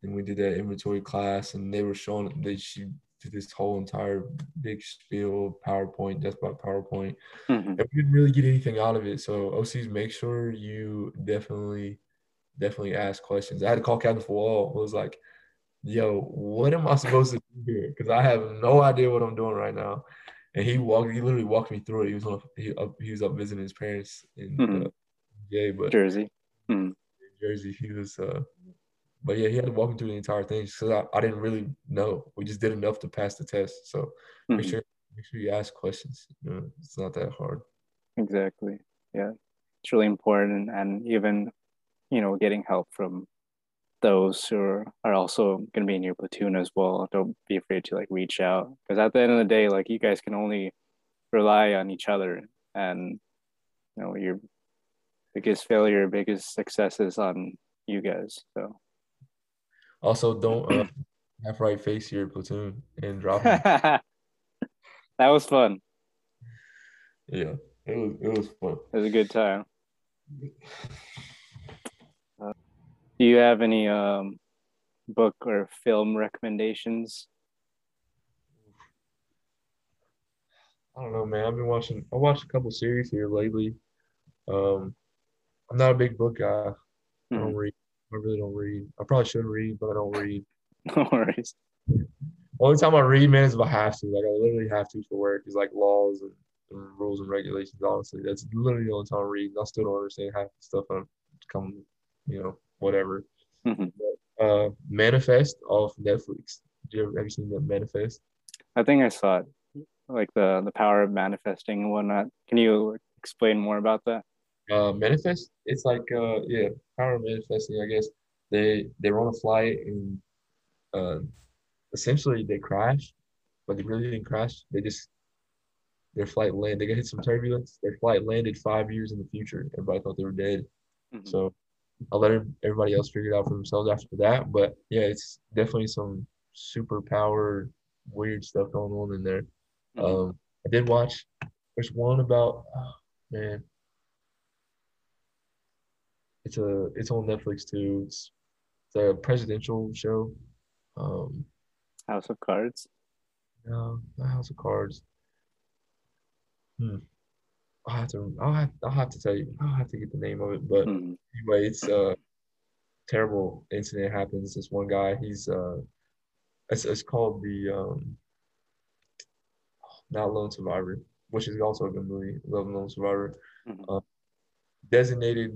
we did that inventory class, and they were showing that she did this whole entire big spiel, PowerPoint, just about PowerPoint. And we didn't really get anything out of it. So OCs, make sure you definitely ask questions. I had to call Captain Fall. I was like, yo, what am I supposed to do here? Because I have no idea what I'm doing right now. And he literally walked me through it. He was up visiting his parents in Jersey. Jersey. He was, but yeah, he had to walk me through the entire thing, because I didn't really know. We just did enough to pass the test. So make sure you ask questions. You know, it's not that hard. Exactly. Yeah, it's really important, and even, you know, getting help from those who are also going to be in your platoon as well. Don't be afraid to, like, reach out, because at the end of the day, like, you guys can only rely on each other, and, you know, your biggest failure, biggest success is on you guys. So also don't half right face your platoon and drop them. That was fun. Yeah, it was fun. It was a good time. Do you have any book or film recommendations? I don't know, man. I watched a couple series here lately. I'm not a big book guy. I don't read. I really don't read. I probably should read, but I don't read. No worries. Only time I read, man, is if I have to. Like, I literally have to for work. It's like laws and rules and regulations, honestly. That's literally the only time I read. And I still don't understand half the stuff I'm coming, you know. Whatever. But, Manifest off Netflix. Have you seen that Manifest? I think I saw it, like the power of manifesting and whatnot. Can you explain more about that? Manifest. It's like power of manifesting. I guess they run a flight, and essentially they crash, but they really didn't crash. Their flight landed. They got hit some turbulence. Their flight landed 5 years in the future. Everybody thought they were dead. So I'll let everybody else figure it out for themselves after that. But yeah, it's definitely some superpower weird stuff going on in there. I did watch. There's one about man. It's on Netflix too. It's a presidential show. House of Cards. The House of Cards. I'll have to tell you. I'll have to get the name of it. But anyway, it's a terrible incident happens. This one guy, he's it's called the not Lone Survivor, which is also a good movie. Love Lone Survivor. Designated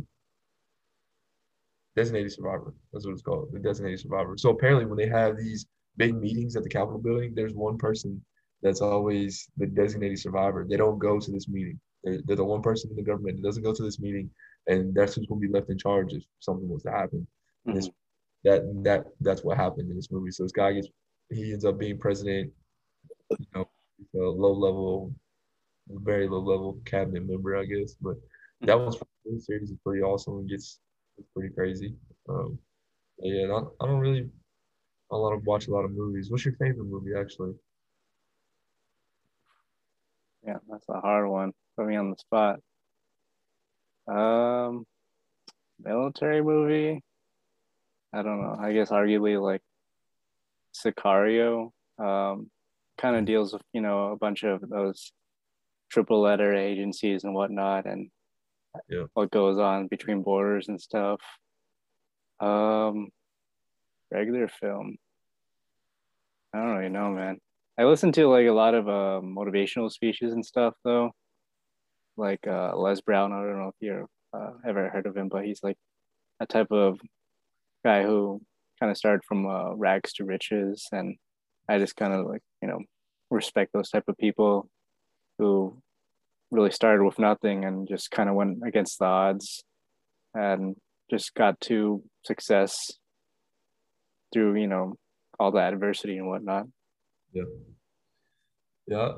Survivor. That's what it's called. The Designated Survivor. So apparently, when they have these big meetings at the Capitol building, there's one person that's always the designated survivor. They don't go to this meeting. They're the one person in the government that doesn't go to this meeting, and that's who's going to be left in charge if something was to happen. And that's what happened in this movie. So this guy ends up being president. You know, very low level cabinet member, I guess. But that one's pretty serious. It's pretty awesome. It gets pretty crazy. Yeah, I don't really watch a lot of movies. What's your favorite movie, actually? Yeah, that's a hard one. Put me on the spot. Military movie? I don't know. I guess arguably like Sicario. Kind of deals with, you know, a bunch of those triple letter agencies and whatnot, and what goes on between borders and stuff. Regular film, I don't really know, man. I listen to like a lot of motivational speeches and stuff though, like Les Brown. I don't know if you've ever heard of him, but he's like a type of guy who kind of started from rags to riches, and I just kind of like, you know, respect those type of people who really started with nothing and just kind of went against the odds and just got to success through, you know, all the adversity and whatnot. Yeah,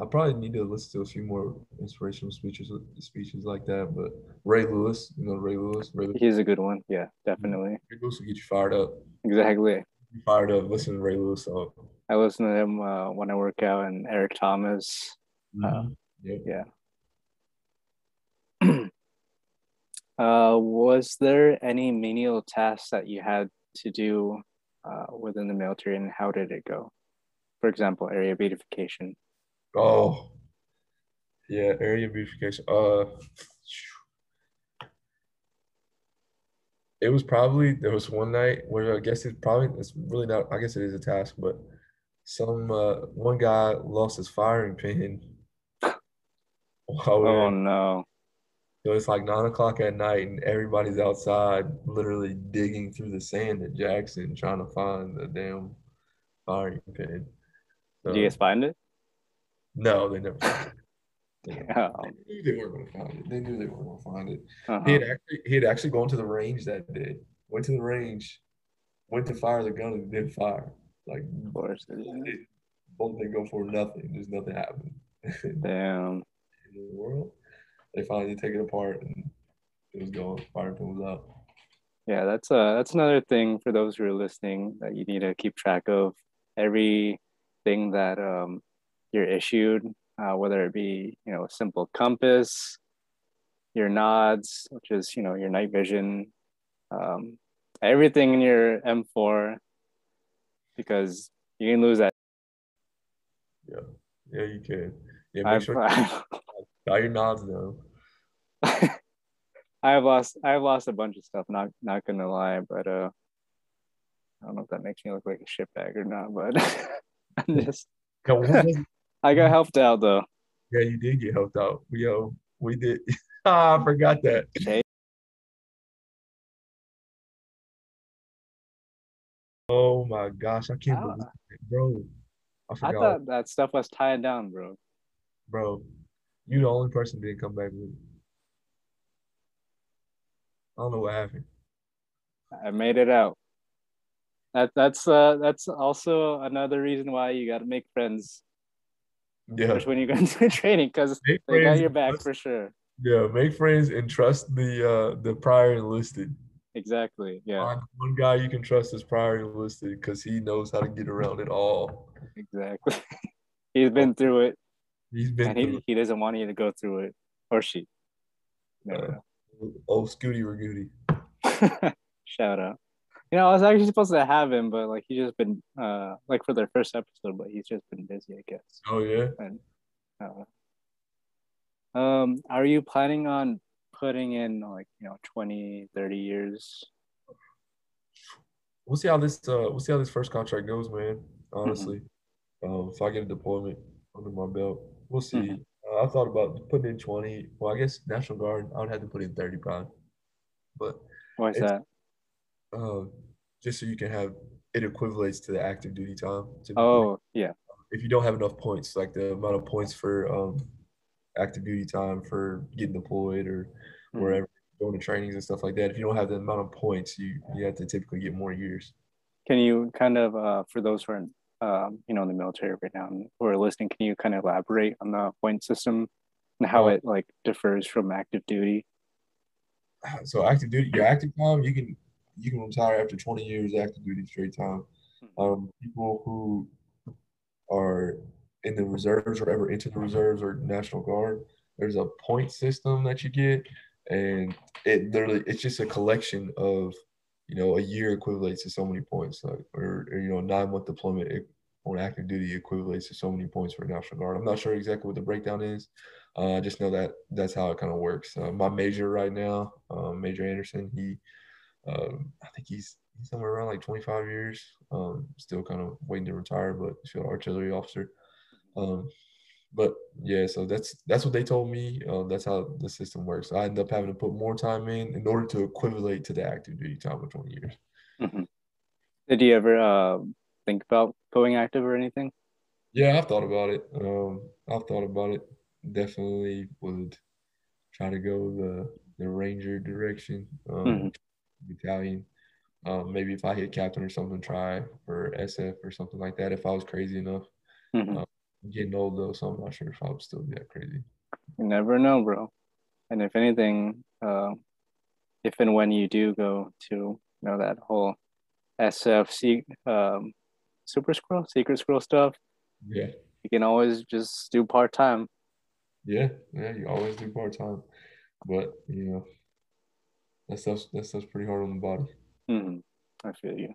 I probably need to listen to a few more inspirational speeches like that. But Ray Lewis. He's a good one. Yeah, definitely. Ray Lewis will get you fired up. Exactly. You fired up. Listen to Ray Lewis. I listen to him when I work out, and Eric Thomas. Was there any menial tasks that you had to do within the military, and how did it go? For example, area beautification. Oh, yeah, area beautification. It was probably, there was one night where I guess it is a task, but one guy lost his firing pin. Oh no. So it's like 9:00 at night and everybody's outside literally digging through the sand at Jackson trying to find the damn firing pin. So, did you guys find it? No, they never found it. They knew they weren't going to find it. He had actually gone to the range that day. Went to the range, went to fire the gun, and didn't fire. Like, of course, both didn't go for nothing. There's nothing happened. Damn. In the world, they finally take it apart, and it was gone. Fire pulls out. Yeah, that's another thing for those who are listening that you need to keep track of. Everything that you're issued. Whether it be, you know, a simple compass, your nods, which is, you know, your night vision, everything in your M4, because you can lose that. Yeah, you can. Yeah, make sure your nods though. I've lost a bunch of stuff. Not gonna lie, but I don't know if that makes me look like a shitbag or not, but I'm just. I got helped out though. Yeah, you did get helped out. We did. I forgot that. Oh my gosh, I can't believe it, bro. I thought that stuff was tied down, bro. Bro, you the only person didn't come back with me. I don't know what happened. I made it out. That's also another reason why you got to make friends. Yeah, especially when you go into training, because they got your back for sure. Yeah, make friends and trust the prior enlisted. Exactly. Yeah. Find one guy you can trust is prior enlisted because he knows how to get around it all. Exactly. He's been through it. He doesn't want you to go through it, or she. Never know. Old Scooty Ragooty. Shout out. You know, I was actually supposed to have him, but like he's just been like for their first episode, but he's just been busy, I guess. Oh yeah. And are you planning on putting in like, you know, 20, 30 years? We'll see how this first contract goes, man. Honestly, if I get a deployment under my belt, we'll see. I thought about putting in 20. Well, I guess National Guard, I would have to put in 30 probably. But why is that? Just so you can have it equivalates to the active duty time. Oh, yeah. If you don't have enough points, like the amount of points for active duty time for getting deployed or wherever, going to trainings and stuff like that, if you don't have the amount of points, you have to typically get more years. Can you kind of, for those who aren't, you know, in the military right now who are listening, can you kind of elaborate on the point system and how it like differs from active duty? So active duty, your active time, you can retire after 20 years active duty straight time. People who are in the reserves or ever into the reserves or National Guard, there's a point system that you get, and it literally it's just a collection of, you know, a year equivalates to so many points, like or you know, a 9-month deployment on active duty equivalates to so many points for National Guard. I'm not sure exactly what the breakdown is. I just know that that's how it kind of works. My major right now, Major Anderson, he. I think he's somewhere around like 25 years, still kind of waiting to retire, but still an artillery officer. But yeah, so that's what they told me. That's how the system works. I ended up having to put more time in order to equivalent to the active duty time of 20 years. Did you ever think about going active or anything? Yeah, I've thought about it. Definitely would try to go the Ranger direction. Battalion, maybe if I hit captain or something, try for SF or something like that if I was crazy enough. I'm getting old though, so I'm not sure if I would still be that crazy. You never know, bro. And if anything, if and when you do go to, you know, that whole SF super scroll, secret scroll stuff, yeah, you can always just do part-time. Yeah, you always do part-time, but you know, That stuff's pretty hard on the body. I feel you.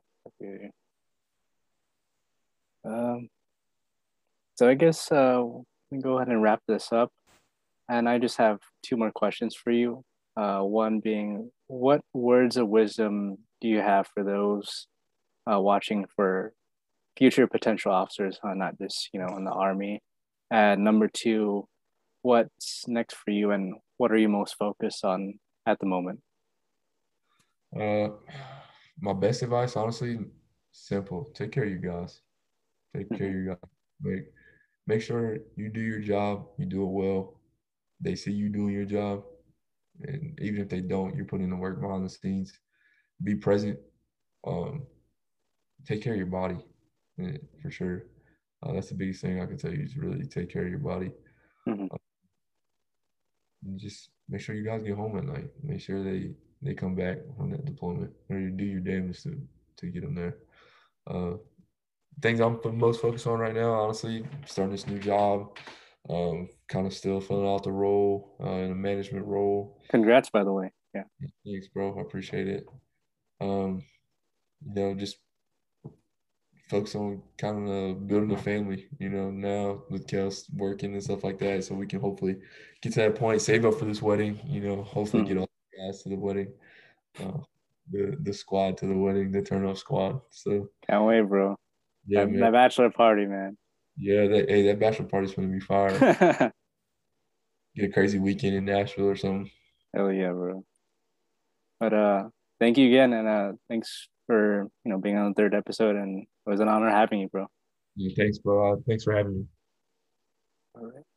So I guess we can go ahead and wrap this up. And I just have two more questions for you. One being, what words of wisdom do you have for those watching, for future potential officers, not just, you know, in the Army? And number two, what's next for you and what are you most focused on at the moment? My best advice, honestly, simple. Take care of you guys. Make sure you do your job, you do it well. They see you doing your job. And even if they don't, you're putting in the work behind the scenes. Be present. Take care of your body, for sure. That's the biggest thing I can tell you, is really take care of your body. Just make sure you guys get home at night. Make sure they come back on that deployment, or you do your damage to get them there. Things I'm most focused on right now, honestly, starting this new job, kind of still filling out the role, in a management role. Congrats, by the way. Yeah. Thanks, bro. I appreciate it. You know, just focus on kind of building a family, you know, now with Kels working and stuff like that, so we can hopefully get to that point, save up for this wedding, you know, hopefully get all guys to the wedding, the squad to the wedding, the turn off squad. So can't wait, bro. Yeah, that bachelor party, man. Yeah, that bachelor party's gonna be fire. Get a crazy weekend in Nashville or something. Hell yeah, bro. But thank you again, and thanks for, you know, being on the third episode, and it was an honor having you, bro. Yeah, thanks, bro. Thanks for having me. All right.